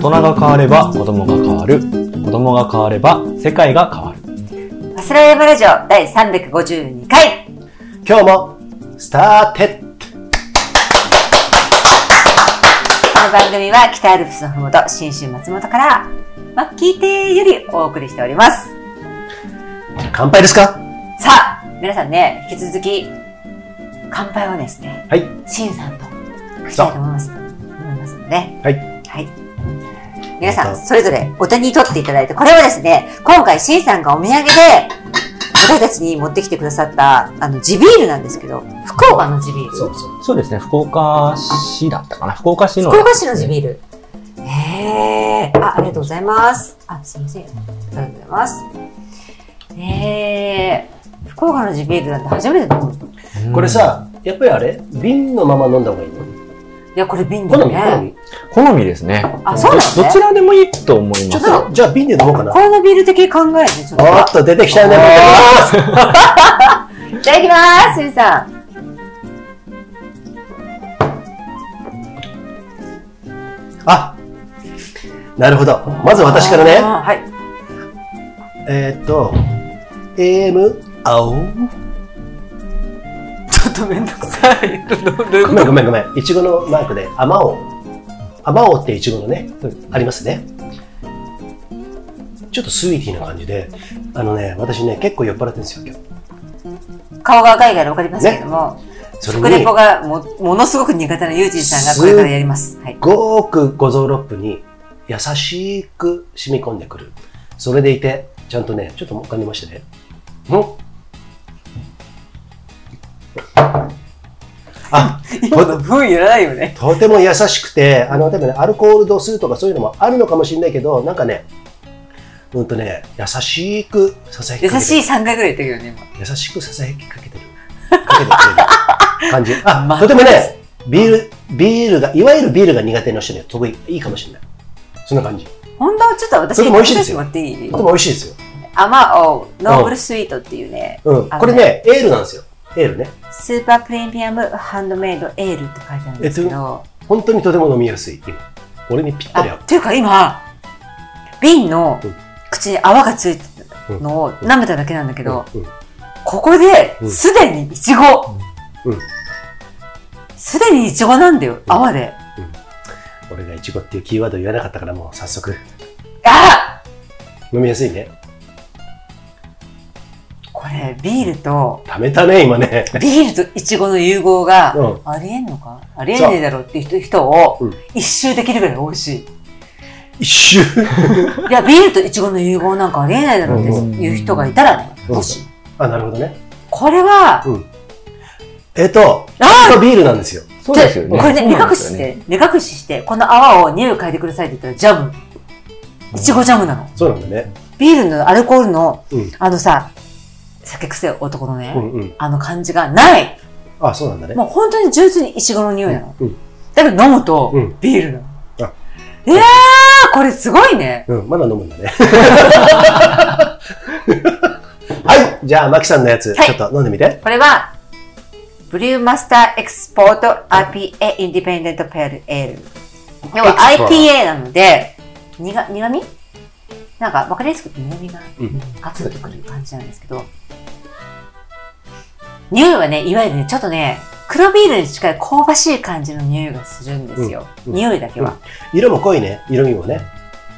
人が変われば子供が変わる。子供が変われば世界が変わる。アスラヤマラジオ第352回。今日もスターテッド。この番組は北アルプスのふもと信州松本からマッキー亭よりお送りしております。乾杯ですか。さあ皆さんね、引き続き乾杯をですね、はい、シンさんとしたいと思いますので、はいはい、皆さんそれぞれお手に取っていただいて、これはですね、今回シンさんがお土産で私たちに持ってきてくださった地ビールなんですけど、福岡の地ビール。そうですね、福岡市だったかな。福岡市の、ね、福岡市の地ビール。ありがとうございます。すいません。ありがとうございます。福岡の地ビールなんて初めて飲む。これさ、やっぱりあれ瓶のまま飲んだ方がいいの？いや、これ瓶でね。好みですね。あ、そうなんですね。どちらでもいいと思います。じゃあ瓶で飲もうかな。このビール的に考えてちょっと。おっと出てきたね。いただきます、皆さん。あ、なるほど。まず私からね。はい。AM 青。ちょっとめんどくさい。ごめん。いちごのマークであまおうっていちごのね、うん、ありますね。ちょっとスイーティーな感じで、私ね結構酔っ払ってるんですよ今日。顔が赤いからわかりますけども、ね、食レポが ものすごく苦手なユージンさんがこれからやります。はい。ごーくごぞろっぷに優しく染み込んでくる。それでいてちゃんとね、ちょっともう一回寝ましたね。今の分いらないよね。とても優しくて、多分ね、アルコール度数とかそういうのもあるのかもしれないけど、なんかね、優しく支えてくれる。優しい3回ぐらい言ってるよね、今。優しく支えかけてる。かけてくれる感じ。とてもね、ビールが、いわゆるビールが苦手な人にはすごいいいかもしれない。そんな感じ。本当はちょっと私、とても美味しいですよ。とても美味しいですよ。アマオウノーブルスイートっていうね、これねエールなんですよ。エールね、スーパープレミアムハンドメイドエールって書いてあるんですけど、本当にとても飲みやすい。今俺にぴったり合うっていうか、今瓶の口に泡がついてるのを舐めただけなんだけど、ここですでにイチゴ、すでにイチゴなんだよ、泡で。俺がイチゴっていうキーワード言わなかったから、もう早速飲みやすいね。これビールとためたね今ね。ビールとイチゴの融合が、ありえんのか、ありえねえだろうっていう人を一周できるぐらい美味しい。一周。いや、ビールとイチゴの融合なんかありえないだろうっていう人がいたら欲しい。あ、なるほどね。これはビールなんですよ。そうですよね。これね、目隠ししてこの泡を匂い嗅いでくださいって言ったらジャム。イチゴジャムなの。そうなんだね。ビールのアルコールの酒癖男のね、感じがない。あ、そうなんだね。もう本当に純粋にイチゴの匂いなの。だけど飲むとビールなの。いやー、これすごいね。まだ飲むんだね。はい、じゃあマキさんのやつちょっと飲んでみて。これはブリューマスターエクスポート IPA インディペンデントペアルエール。要は IPA なので苦味なんか分かりやすくて苦味がガツンとくる感じなんですけど、匂いはね、いわゆるね、ちょっとね、黒ビールに近い香ばしい感じの匂いがするんですよ。匂いだけは。色も濃いね。色味もね。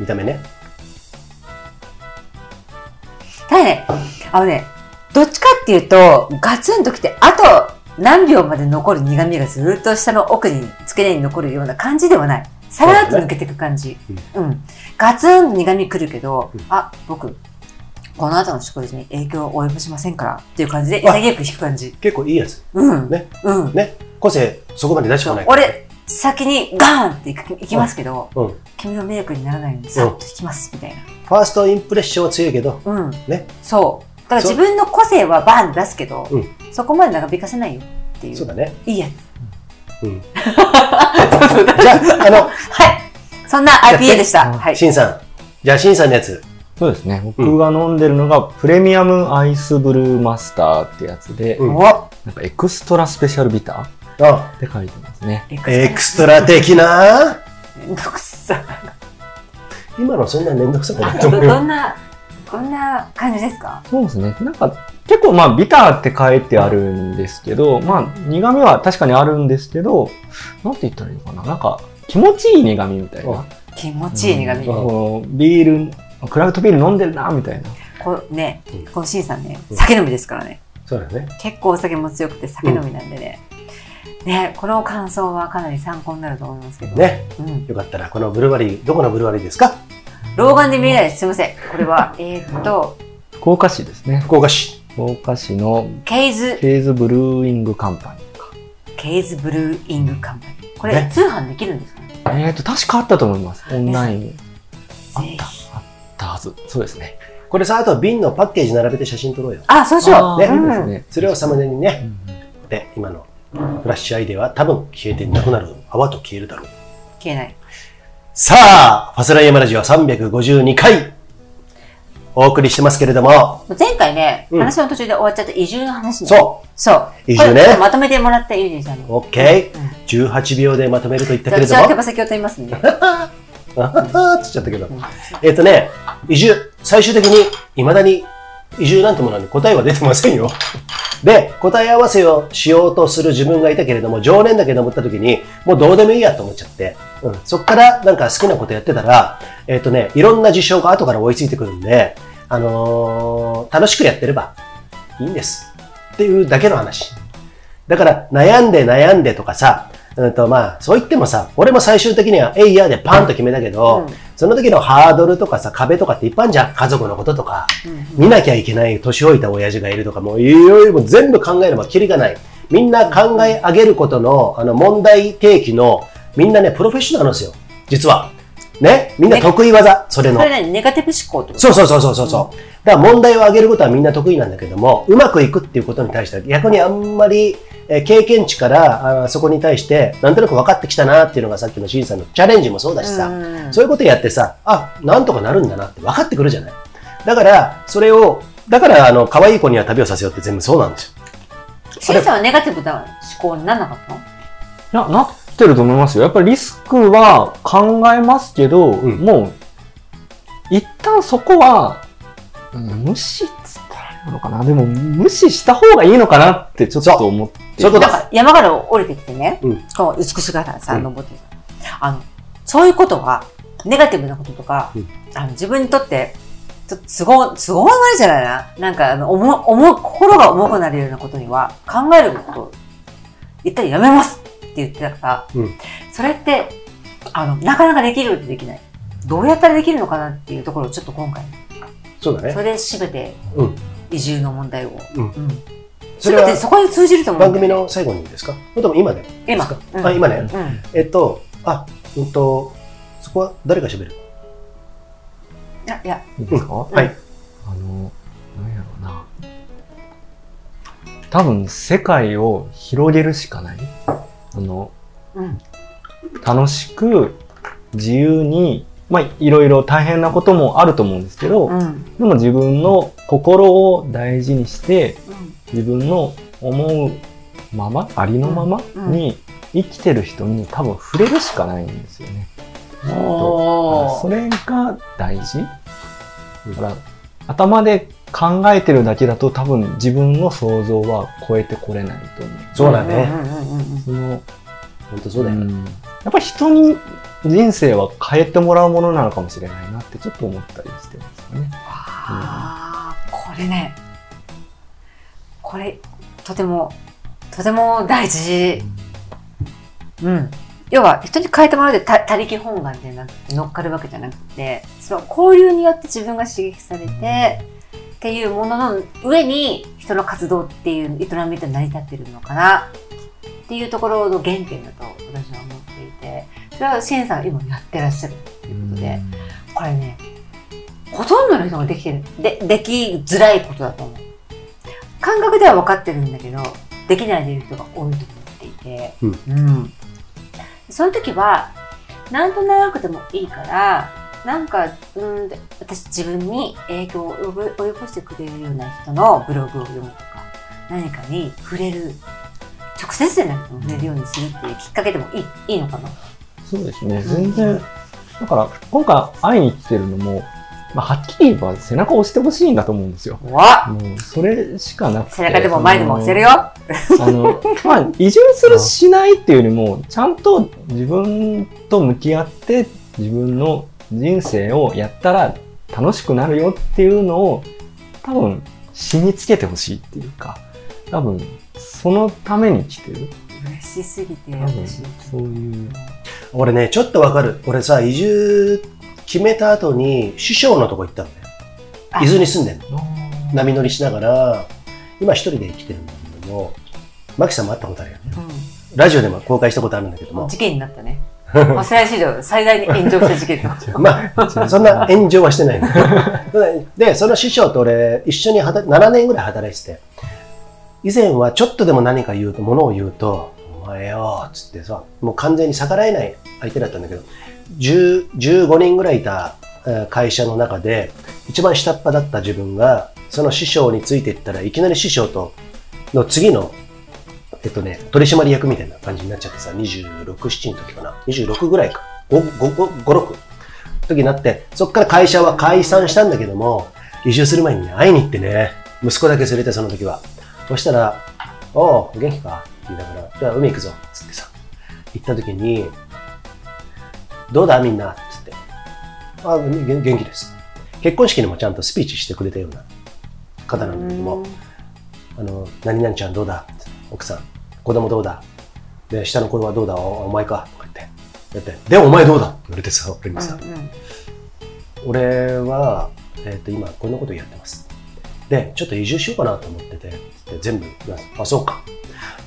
見た目ね。ただね、どっちかっていうと、ガツンときて、あと何秒まで残る苦味がずっと下の奥に、付け根に残るような感じではない。さらっと抜けていく感じ。ガツンと苦味くるけど、僕、この後の食事に影響を及ぼしませんからっていう感じで潔く引く感じ。結構いいやつ。ね。個性そこまで出してこない。俺先にガーンっていきますけど、君の迷惑にならないようにさっと引きますみたいな。ファーストインプレッションは強いけど。ね。そう。だから自分の個性はバーンって出すけど、そこまで長引かせないよっていう。そうだね。いいやつ。じゃあはい。そんな IPA でした。はい。シンさん。じゃあシンさんのやつ。そうですね、僕が飲んでるのがプレミアムアイスブルーマスターってやつで、なんかエクストラスペシャルビターって書いてますね。エクストラ的なめんどくさ。今のそんな面倒くさくないと思うよ。どんな感じですか？そうですね。なんか結構まあビターって書いてあるんですけど、まあ苦味は確かにあるんですけど、なんて言ったらいいのかな、なんか気持ちいい苦味みたいな。気持ちいい苦味。ビール、クラフトビール飲んでるなみたいな。こうね、こうCさんね、酒飲みですからね。そうだね。結構お酒も強くて酒飲みなんでね。ね、この感想はかなり参考になると思いますけどね。よかったらこのブルワリー、どこのブルワリーですか？老眼で見えないです。すみません。これは福岡市ですね。福岡市のケイズブルーイングカンパニーか。ケイズブルーイングカンパニー。これ通販できるんですかね？確かあったと思います。オンラインにあったはず。そうですね。これさ、あと瓶のパッケージ並べて写真撮ろうよ。あ、そうしよう。ね、それをサムネにね。で、今のフラッシュアイデアは多分消えてなくなる。泡と消えるだろう。消えない。さあ、ファスライヤマラジオ352回お送りしてますけれども、前回ね、話の途中で終わっちゃった移住の話ね。そう移住ね。まとめてもらったユージさんに OK18 秒でまとめると言ったけれども、私は手羽先を取りますんでってちゃったけど、移住、最終的にいまだに移住なんてものに答えは出てませんよ。で、答え合わせをしようとする自分がいたけれども、常連だけ登った時に、もうどうでもいいやと思っちゃって、そっからなんか好きなことやってたら、いろんな事象が後から追いついてくるんで、楽しくやってればいいんです。っていうだけの話。だから、悩んでとかさ、まあ、そう言ってもさ、俺も最終的には、えいやでパンと決めたけど、その時のハードルとかさ、壁とかっていっぱいあるじゃん。家族のこととか、見なきゃいけない、年老いた親父がいるとか、もういろいろ全部考えればキリがない。みんな考え上げることの、問題提起の、みんなね、プロフェッショナルなんですよ。実は。ね。みんな得意技。それの。それね、ネガティブ思考ってこと？そう。だから問題を上げることはみんな得意なんだけども、うまくいくっていうことに対しては、逆にあんまり、経験値からそこに対してなんとなく分かってきたなっていうのがさっきのしんさんのチャレンジもそうだしさ、そういうことやってさ、あ、なんとかなるんだなって分かってくるじゃない。だからそれを、だから可愛い子には旅をさせようって全部そうなんですよ。しんさんはネガティブな思考にならなかったの？なってると思いますよ。やっぱりリスクは考えますけど、もう一旦そこは無視っつったらなのかな。でも無視した方がいいのかなってちょっと思って。だから山から降りてきてね、こう美しがらさ登ってる、そういうことはネガティブなこととか、自分にとってちょっと都合が悪いじゃないな、なんか心が重くなるようなことには考えることを一旦やめますって言ってたから、それってなかなかできるってできない、どうやったらできるのかなっていうところをちょっと今回、そうだね、それで締めて移住の問題を。そこに通じると思う。番組の最後にですか？それとも今ね。今ね。そこは誰が喋る？いや。いいですか？はい。なんやろうな。多分世界を広げるしかない。楽しく自由に、まあいろいろ大変なこともあると思うんですけど、でも自分の心を大事にして。自分の思うまま、ありのままに生きてる人に多分触れるしかないんですよね。それが大事。だから頭で考えてるだけだと多分自分の想像は超えてこれないと思う。そうだね。本当そうだよね。やっぱり人に人生は変えてもらうものなのかもしれないなってちょっと思ったりしてますよね。これね。これとても大事。要は人に変えてもらうで他力本願で乗っかるわけじゃなくて、その交流によって自分が刺激されてっていうものの上に人の活動っていう営みって成り立ってるのかなっていうところの原点だと私は思っていて、それはしんさんが今やってらっしゃるっていうことで、これね、ほとんどの人ができづらいことだと思う。感覚では分かってるんだけど、できないでいる人が多いと思っていて、そういう時はなんとなくでもいいから、なんか私自分に影響を及ぼしてくれるような人のブログを読むとか、何かに触れる、直接でなくても触れるようにするっていうきっかけでもいいのかな。そうですね。全然だから今回会いに来てるのも、まあ、はっきり言えば背中を押してほしいんだと思うんですよ。もうそれしかなくて、背中でも前でも押せるよ。まあ、移住するしないっていうよりもちゃんと自分と向き合って自分の人生をやったら楽しくなるよっていうのを多分染みつけてほしいっていうか、多分そのために来てる。嬉しすぎて私そういう。俺ねちょっとわかる。俺さ移住決めた後に師匠のとこ行ったんだよ。伊豆に住んでんの。波乗りしながら今一人で生きてるんだけども、マキさんも会ったことあるよね、うん、ラジオでも公開したことあるんだけども、事件になったね。マサヤ史上最大に炎上した事件だ。まあそんな炎上はしてないの。でその師匠と俺一緒に7年ぐらい働いてて、以前はちょっとでも何か言うと物を言うと「お前よ」っつってさ、もう完全に逆らえない相手だったんだけど、15人ぐらいいた会社の中で一番下っ端だった自分がその師匠についていったら、いきなり師匠との次の取締役みたいな感じになっちゃってさ、26、7の時かな、26ぐらいか、5、6時になって、そっから会社は解散したんだけども、移住する前に会いに行ってね、息子だけ連れて、その時は。そしたら、おう、元気かって言いながら、じゃあ海行くぞ、つってさ、行った時に、どうだみんな、つって、あ、元気です。結婚式にもちゃんとスピーチしてくれたような方なんだけども、何々ちゃんどうだ奥さん、子供どうだで、下の子はどうだお前かとか言って、で、お前どうだって言われてさ、俺にさ、俺は、今こんなことやってます。で、ちょっと移住しようかなと思ってて、全部、あ、そうか。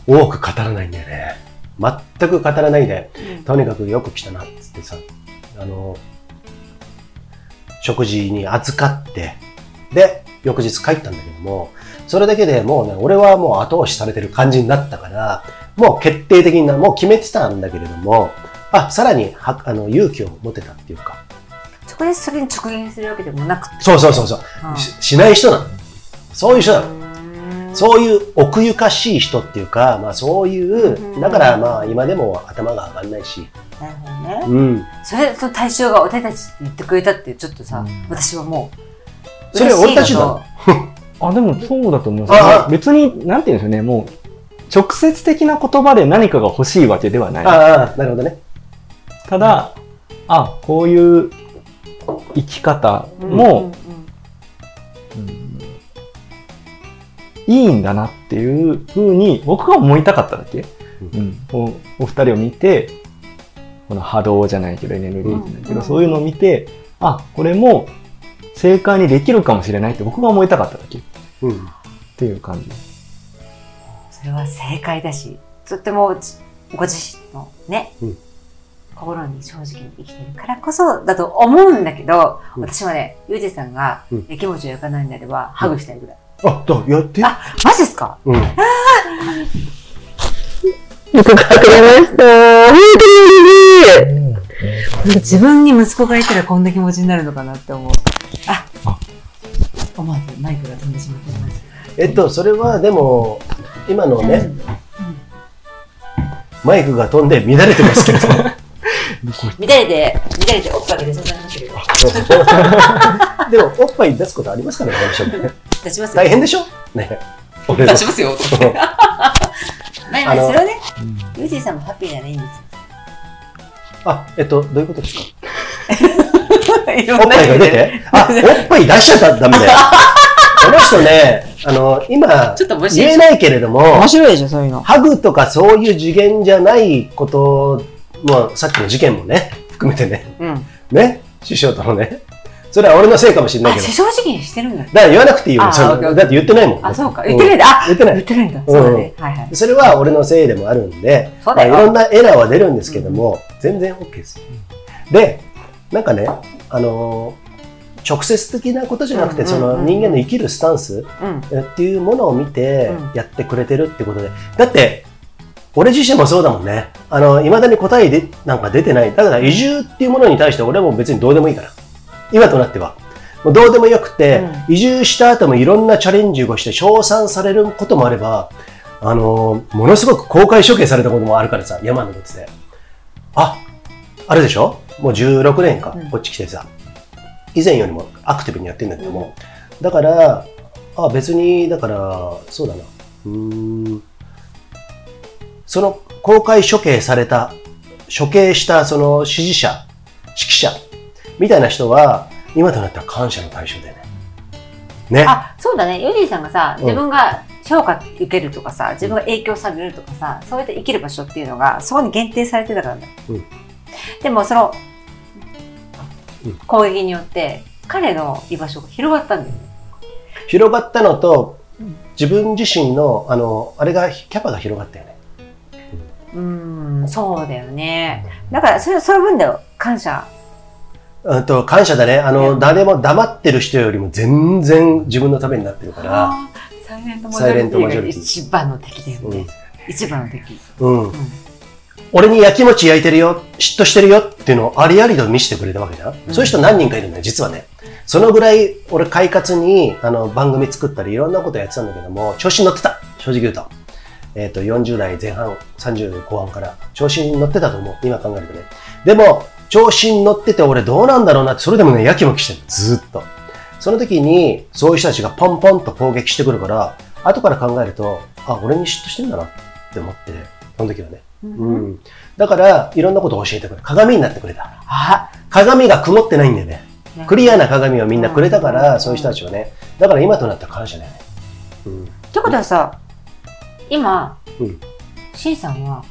多く語らないんだよね。全く語らないで、とにかくよく来たなって言ってさ、食事に預かって、で、翌日帰ったんだけども、それだけでもうね、俺はもう後押しされてる感じになったから、もう決定的な、もう決めてたんだけれども、さらに勇気を持てたっていうか。直接それに直言するわけでもなくて。そう。うん、しない人なの。そういう人なの。そういう奥ゆかしい人っていうか、まあそういう、だからまあ今でも頭が上がんないし。なるほどね。うん。それ、その対象が俺たちって言ってくれたって、ちょっとさ、私はもう、それ俺たちだ。でもそうだと思うんですよね。別に、なんて言うんでしょうね、もう、直接的な言葉で何かが欲しいわけではない。なるほどね。ただ、こういう生き方も、いいんだなっていうふうに、僕が思いたかっただけ。お二人を見て、この波動じゃないけど、エネルギーじゃないけど、そういうのを見て、これも、正解にできるかもしれないって僕が思いたかっただけ、っていう感じ。それは正解だし、とってもご自身のね、心に正直に生きてるからこそだと思うんだけど、私はね、ユージさんが気持ちがよかないんであればハグしたいぐらい。やって。マジですか？よくかくれましたー。自分に息子がいたらこんな気持ちになるのかなって思う。思わずマイクが飛んでしまっています。それはでも今のね、マイクが飛んで乱れてますけど。乱れておっぱいでそうなりましたけど。でもおっぱい出すことありますかね、私も。出しますよ。大変でしょ？ね。出しますよ。それはね、ユージさんもハッピーならいいんですよ。どういうことですか？おっぱいが出て、おっぱい出しちゃったらダメだよ。この人ね、今、言えないけれども、面白いでしょ、そういうの。ハグとかそういう次元じゃないことも、さっきの事件もね、含めてね、ね、師匠とのね、それは俺のせいかもしれないけど。師匠事件してるんだ。だから言わなくていいよ。だって言ってないもん。そうか、言ってないんだ。言ってないんだ。それは俺のせいでもあるんで、いろんなエラーは出るんですけども、全然 OK です。で、なんかね、直接的なことじゃなくて、その人間の生きるスタンスっていうものを見てやってくれてるってことで、だって俺自身もそうだもんね。いまだに答えでなんか出てない。だから移住っていうものに対して俺も別にどうでもいいから。今となってはもうどうでもよくて、移住した後もいろんなチャレンジをして称賛されることもあれば、ものすごく公開処刑されたこともあるからさ、山登ってて。あるでしょ。もう16年か、こっち来てさ、以前よりもアクティブにやってるんだけども、だから、あ別に、だから、そうだな、その公開処刑された、処刑したその支持者、指揮者みたいな人は、今となったら感謝の対象だよね。ね、あそうだね、ユリーさんがさ、自分が評価受けるとかさ、自分が影響されるとかさ、そういった生きる場所っていうのが、そこに限定されてたからね。でもその攻撃によって彼の居場所が広がったんだよね。広がったのと自分自身のあれがキャパが広がったよね。そうだよね。だからその分だよ、感謝。感謝だね。誰も黙ってる人よりも全然自分のためになってるから。サイレントマジョリティが一番の敵だよね。一番の敵。俺にやきもち焼いてるよ、嫉妬してるよっていうのをありありと見せてくれたわけじゃん。そういう人何人かいるんだよ、実はね。そのぐらい俺、快活に番組作ったり、いろんなことやってたんだけども、調子に乗ってた、正直言うと。40代前半、30代後半から、調子に乗ってたと思う、今考えるとね。でも、調子に乗ってて俺どうなんだろうなって、それでもね、やきもきしてる、ずっと。その時に、そういう人たちがポンポンと攻撃してくるから、後から考えると、あ、俺に嫉妬してんだなって思って、その時はね。だからいろんなことを教えてくれ、鏡になってくれた。鏡が曇ってないんだよね。クリアな鏡をみんなくれたから、そういう人たちはね。だから今となったら感謝だよね。ってことはさ、今Cさんは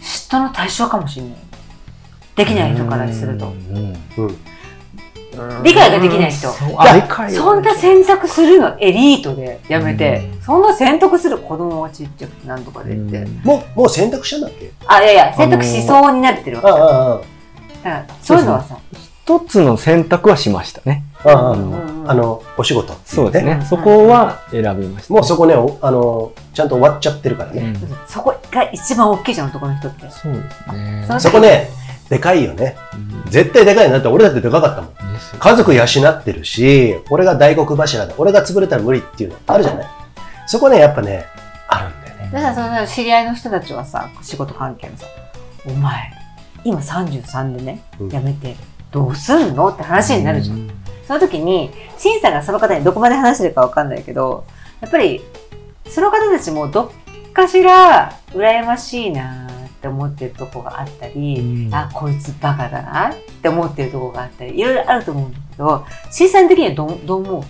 嫉妬の対象かもしれない。できない人からすると理解ができない人、そんな選択するのエリートでやめて、そんな選択する子供がちっちゃくてなんとかでって、もう選択したんだっけ？あ、いやいや、選択しそうになってるわけだから、そういうのはさ、一つの選択はしましたね。お仕事、そうですね。そこは選びました。もうそこね、ちゃんと終わっちゃってるからね。そこが一番大きいじゃん、男の人って。そうですね。そこね、でかいよね。絶対でかいなって、俺だってでかかったもん。家族養ってるし、俺が大黒柱だ、俺が潰れたら無理っていうのあるじゃない。そこね、やっぱね、あるんだよね。だからその知り合いの人たちはさ、仕事関係のさ、お前、今33でね、辞めて、どうすんのって話になるじゃん。その時に、シンさんがその方にどこまで話してるかわかんないけど、やっぱり、その方たちもどっかしら、羨ましいなって思ってるとこがあったり、あ、こいつバカだなって思ってるとこがあったり、いろいろあると思うんだけど、Cさん的にはどう思う？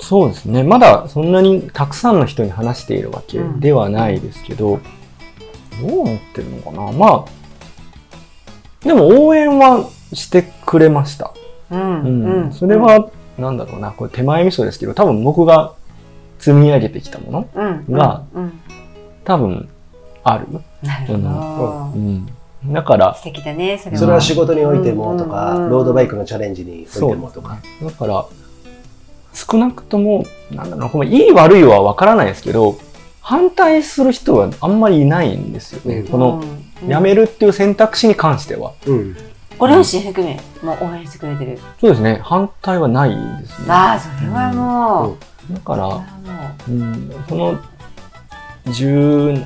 そうですね。まだそんなにたくさんの人に話しているわけではないですけど、どう思ってるのかな。まあでも応援はしてくれました。それはなんだろうな。これ手前味噌ですけど、多分僕が積み上げてきたものが多分ある。なるほど。だから素敵だね。それは仕事においてもとか、ロードバイクのチャレンジにおいてもとか。だから少なくともなんだろう、いい悪いは分からないですけど、反対する人はあんまりいないんですよね。この辞めるっていう選択肢に関しては。ご両親含めも応援してくれてる。そうですね。反対はないですね。ああ、それはもう。だからこの10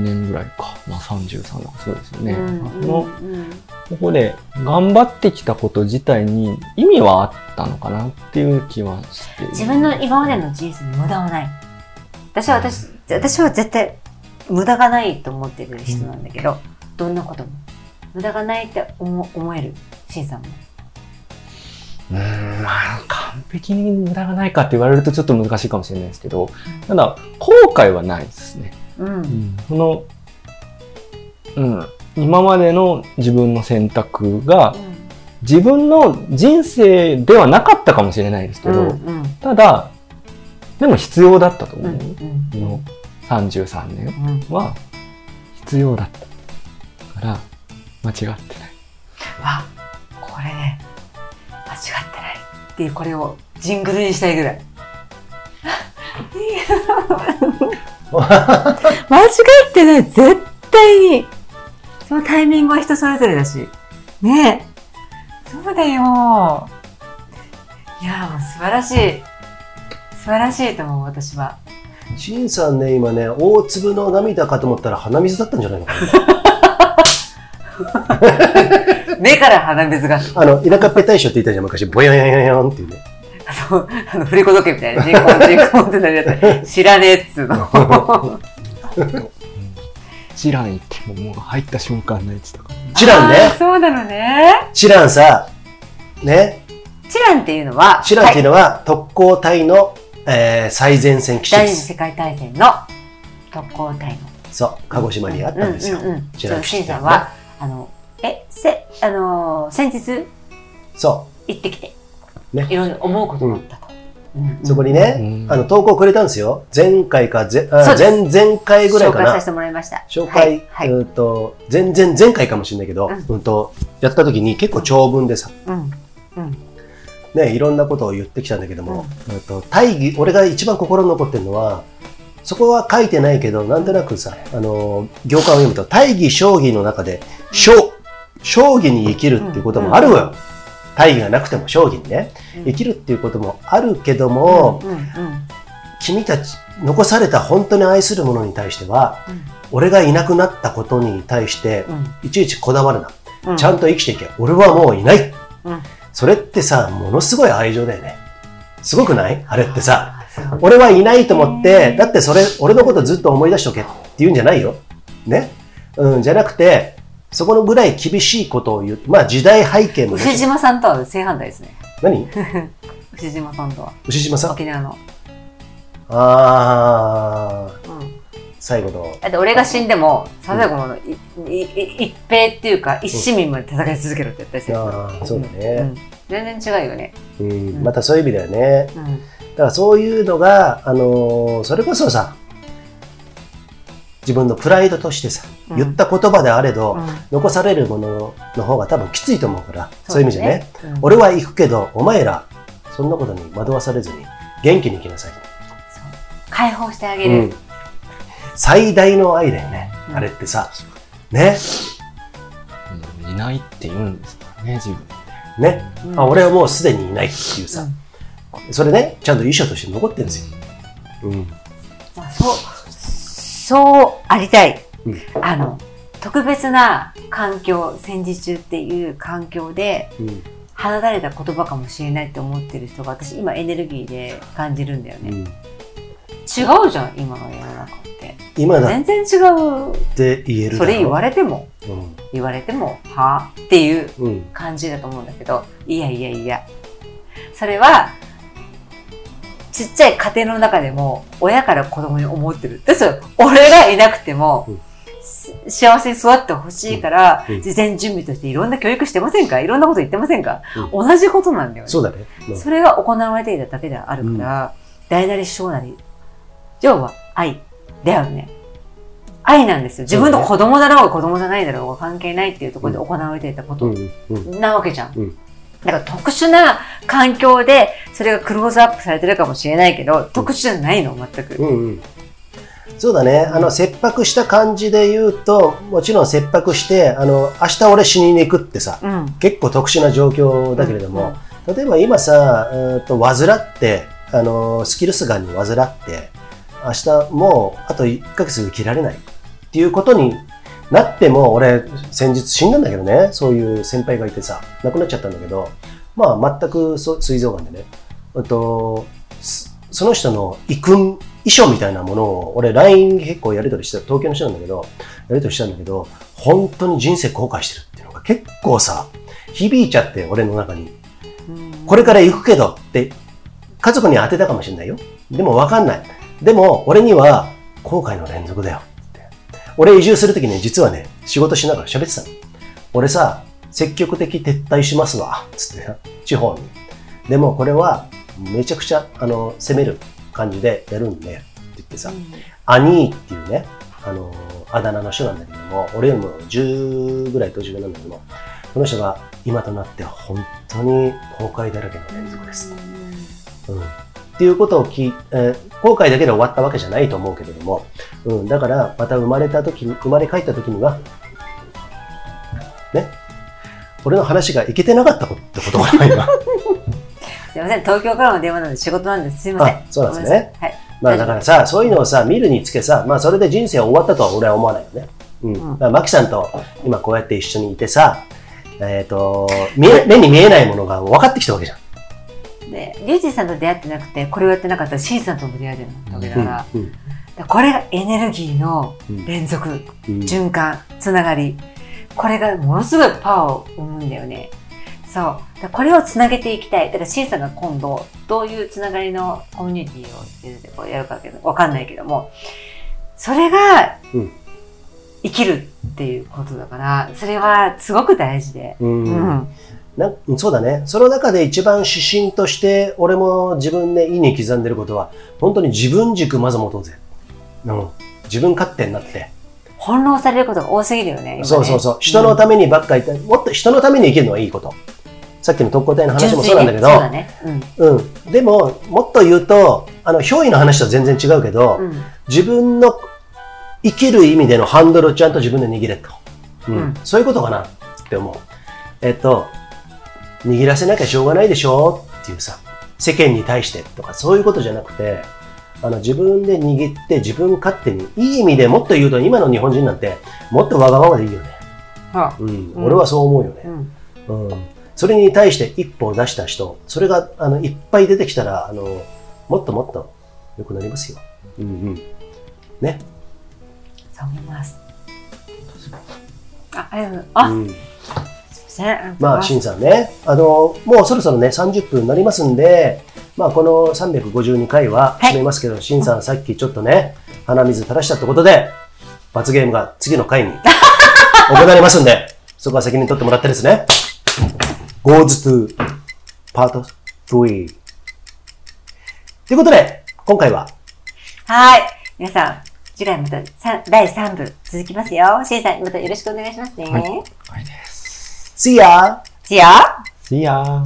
年ぐらいか、まあ33はそうですよね。ここで頑張ってきたこと自体に意味はあったのかなっていう気はして、自分の今までの人生に無駄はない。私は絶対無駄がないと思ってる人なんだけど、どんなことも無駄がないって思えるシンさんも。まあ完璧に無駄がないかって言われるとちょっと難しいかもしれないですけど、ただ後悔はないですね。その今までの自分の選択が自分の人生ではなかったかもしれないですけど、ただでも必要だったと思う。この33年は必要だったから間違ってない。あ、これね、間違ってないっていうこれをジングルにしたいぐらい。間違ってない、絶対に。そのタイミングは人それぞれだし。ねえ。そうだよ。いや、もう素晴らしい。素晴らしいと思う、私は。シンさんね、今ね、大粒の涙かと思ったら鼻水だったんじゃないのかな。目から鼻水が。田舎っぺ大将って言ったじゃん、昔、ぼやんやんやんやんっていうね。そう、振り子時計みたいな人工ってなるやつ、知らねえっつうの。チラン行ってもう入った瞬間のやつとか。チランね。そうなのね。チランさ、ね。チランっていうのは特攻隊の、最前線基地です。第二次世界大戦の特攻隊の。そう、鹿児島にあったんですよ。チラン基地。そう、シンさんは先日そう行ってきて、ね、いろいろ思うことがあったと。そこにね、投稿くれたんですよ。前回か、前々回ぐらいかな。紹介させてもらいました。紹介、前々回かもしれないけど、やった時に結構長文でさ、ね、いろんなことを言ってきたんだけども、大義、俺が一番心に残ってるのは、そこは書いてないけど、なんとなくさ、行間を読むと、大義、将棋の中で、将棋に生きるっていうこともあるわよ。大義がなくても将棋にね、生きるっていうこともあるけども、君たち残された本当に愛するものに対しては、俺がいなくなったことに対していちいちこだわるな、ちゃんと生きていけ、俺はもういない、それってさ、ものすごい愛情だよね。すごくない？あれってさ、俺はいないと思って、だってそれ俺のことずっと思い出しとけって言うんじゃないよね。じゃなくて、そこのぐらい厳しいことを言う。まあ時代背景もね。牛島さんとは正反対ですね。何？牛島さんとは。牛島さん？沖縄の。ああ。うん。最後の。だって俺が死んでも、最後の一兵っていうか、一市民まで戦い続けるって言ったりする。ああ、そうだね。全然違うよね。うん。またそういう意味だよね。だからそういうのが、それこそさ、自分のプライドとしてさ、言った言葉であれど、残されるものの方が多分きついと思うから、そういう意味じゃね、俺は行くけどお前らそんなことに惑わされずに元気に行きなさい、解放してあげる、最大の愛だよね、あれってさね。いないって言うんですからね、自分でね。あ、俺はもうすでにいないっていうさ、それね、ちゃんと遺書として残ってるんですよ。そうありたい。特別な環境、戦時中っていう環境で放たれた言葉かもしれないって思ってる人が、私今エネルギーで感じるんだよね。違うじゃん、今の世の中って。今だ。全然違うって言える。それ言われても、はぁっていう感じだと思うんだけど、いやいやいや。それは、ちっちゃい家庭の中でも親から子供に思ってる。ですよ。俺がいなくても幸せに育ってほしいから、事前準備としていろんな教育してませんか？いろんなこと言ってませんか？同じことなんだよね。そうだね。それが行われていただけであるから、大なり小なり、要は愛だよね。愛なんですよ。自分の子供だろうが子供じゃないだろうが関係ないっていうところで行われていたことなわけじゃん。だから特殊な環境でそれがクローズアップされてるかもしれないけど、特殊じゃないの全く、そうだね。切迫した感じで言うと、もちろん切迫して、明日俺死にに行くってさ、結構特殊な状況だけれども、例えば今さ、患って、スキルスガンに患って、明日もうあと1ヶ月生きられないっていうことになっても、俺先日死んだんだけどね、そういう先輩がいてさ、亡くなっちゃったんだけど、まあ全く膵臓がんでね、その人の遺書みたいなものを俺 LINE 結構やり取りしてた、東京の人なんだけど、やり取りしたんだけど、本当に人生後悔してるっていうのが結構さ、響いちゃって、俺の中に。これから行くけどって家族に当てたかもしれないよ。でも分かんない。でも俺には後悔の連続だよ。俺移住するときね、実はね、仕事しながら喋ってたの。俺さ、積極的撤退しますわ、つって、地方に。でもこれは、めちゃくちゃ、攻める感じでやるんで、って言ってさ、アニーっていうね、あだ名の人なんだけども、俺よりも10ぐらい年上なんだけども、この人が今となって本当に後悔だらけの連続です。っていうことを後悔だけで終わったわけじゃないと思うけれども、だからまた生まれ帰った時にはね、俺の話がいけてなかったことってことかな今。すいません、東京からの電話なんで仕事なんです。すいません。そうなんですね。はい。まあだからさ、そういうのをさ、見るにつけさ、まあそれで人生終わったとは俺は思わないよね。だからマキさんと今こうやって一緒にいてさ、目に見えないものが分かってきたわけじゃん。で、リュウジさんと出会ってなくて、これをやってなかったらシーさんとも出会えてるわけだから、うんうん、だからこれがエネルギーの連続、うん、循環、つながり、これがものすごいパワーを生むんだよね。そう。だからこれをつなげていきたい。だからシーさんが今度どういうつながりのコミュニティをやるかわかんないけども、それが生きるっていうことだから、それはすごく大事で。うんそうだね。その中で一番指針として、俺も自分で意に刻んでることは、本当に自分軸まず持とうぜ。うん、自分勝手になって。翻弄されることが多すぎるよね。そうそうそう。人のためにばっかり、もっと人のために生きるのはいいこと。さっきの特攻隊の話もそうなんだけど、ねうんうん、でも、もっと言うと、憑依の話とは全然違うけど、うん、自分の生きる意味でのハンドルをちゃんと自分で握れと。うんうん、そういうことかなって思う。握らせなきゃしょうがないでしょっていうさ、世間に対してとかそういうことじゃなくて、自分で握って自分勝手に、いい意味でもっと言うと今の日本人なんてもっとわがままでいいよね。はあうんうん、俺はそう思うよね、うんうん。それに対して一歩を出した人、それがいっぱい出てきたらもっともっと良くなりますよ。うんうん、ね。そう思います。あ、ありがとうございます。うんまあ、シンさんね、もうそろそろね、30分になりますんで、まあ、この352回は締めますけど、シンさんさっきちょっとね、鼻水垂らしたってことで、罰ゲームが次の回に行われますんで、そこは責任取ってもらってですね。Goes to Part 3。ということで、今回は。はい、皆さん、次回また第3部続きますよ。シンさん、またよろしくお願いしますね。はい、終わりです。See ya! See ya! See ya!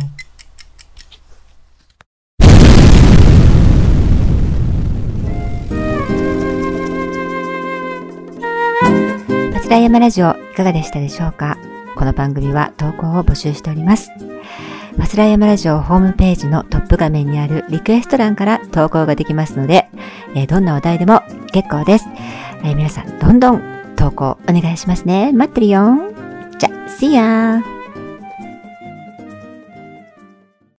桂山ラジオいかがでしたでしょうか？この番組は投稿を募集しております。桂山ラジオホームページのトップ画面にあるリクエスト欄から投稿ができますので、どんなお題でも結構です。皆さんどんどん投稿お願いしますね。待ってるよ。See ya!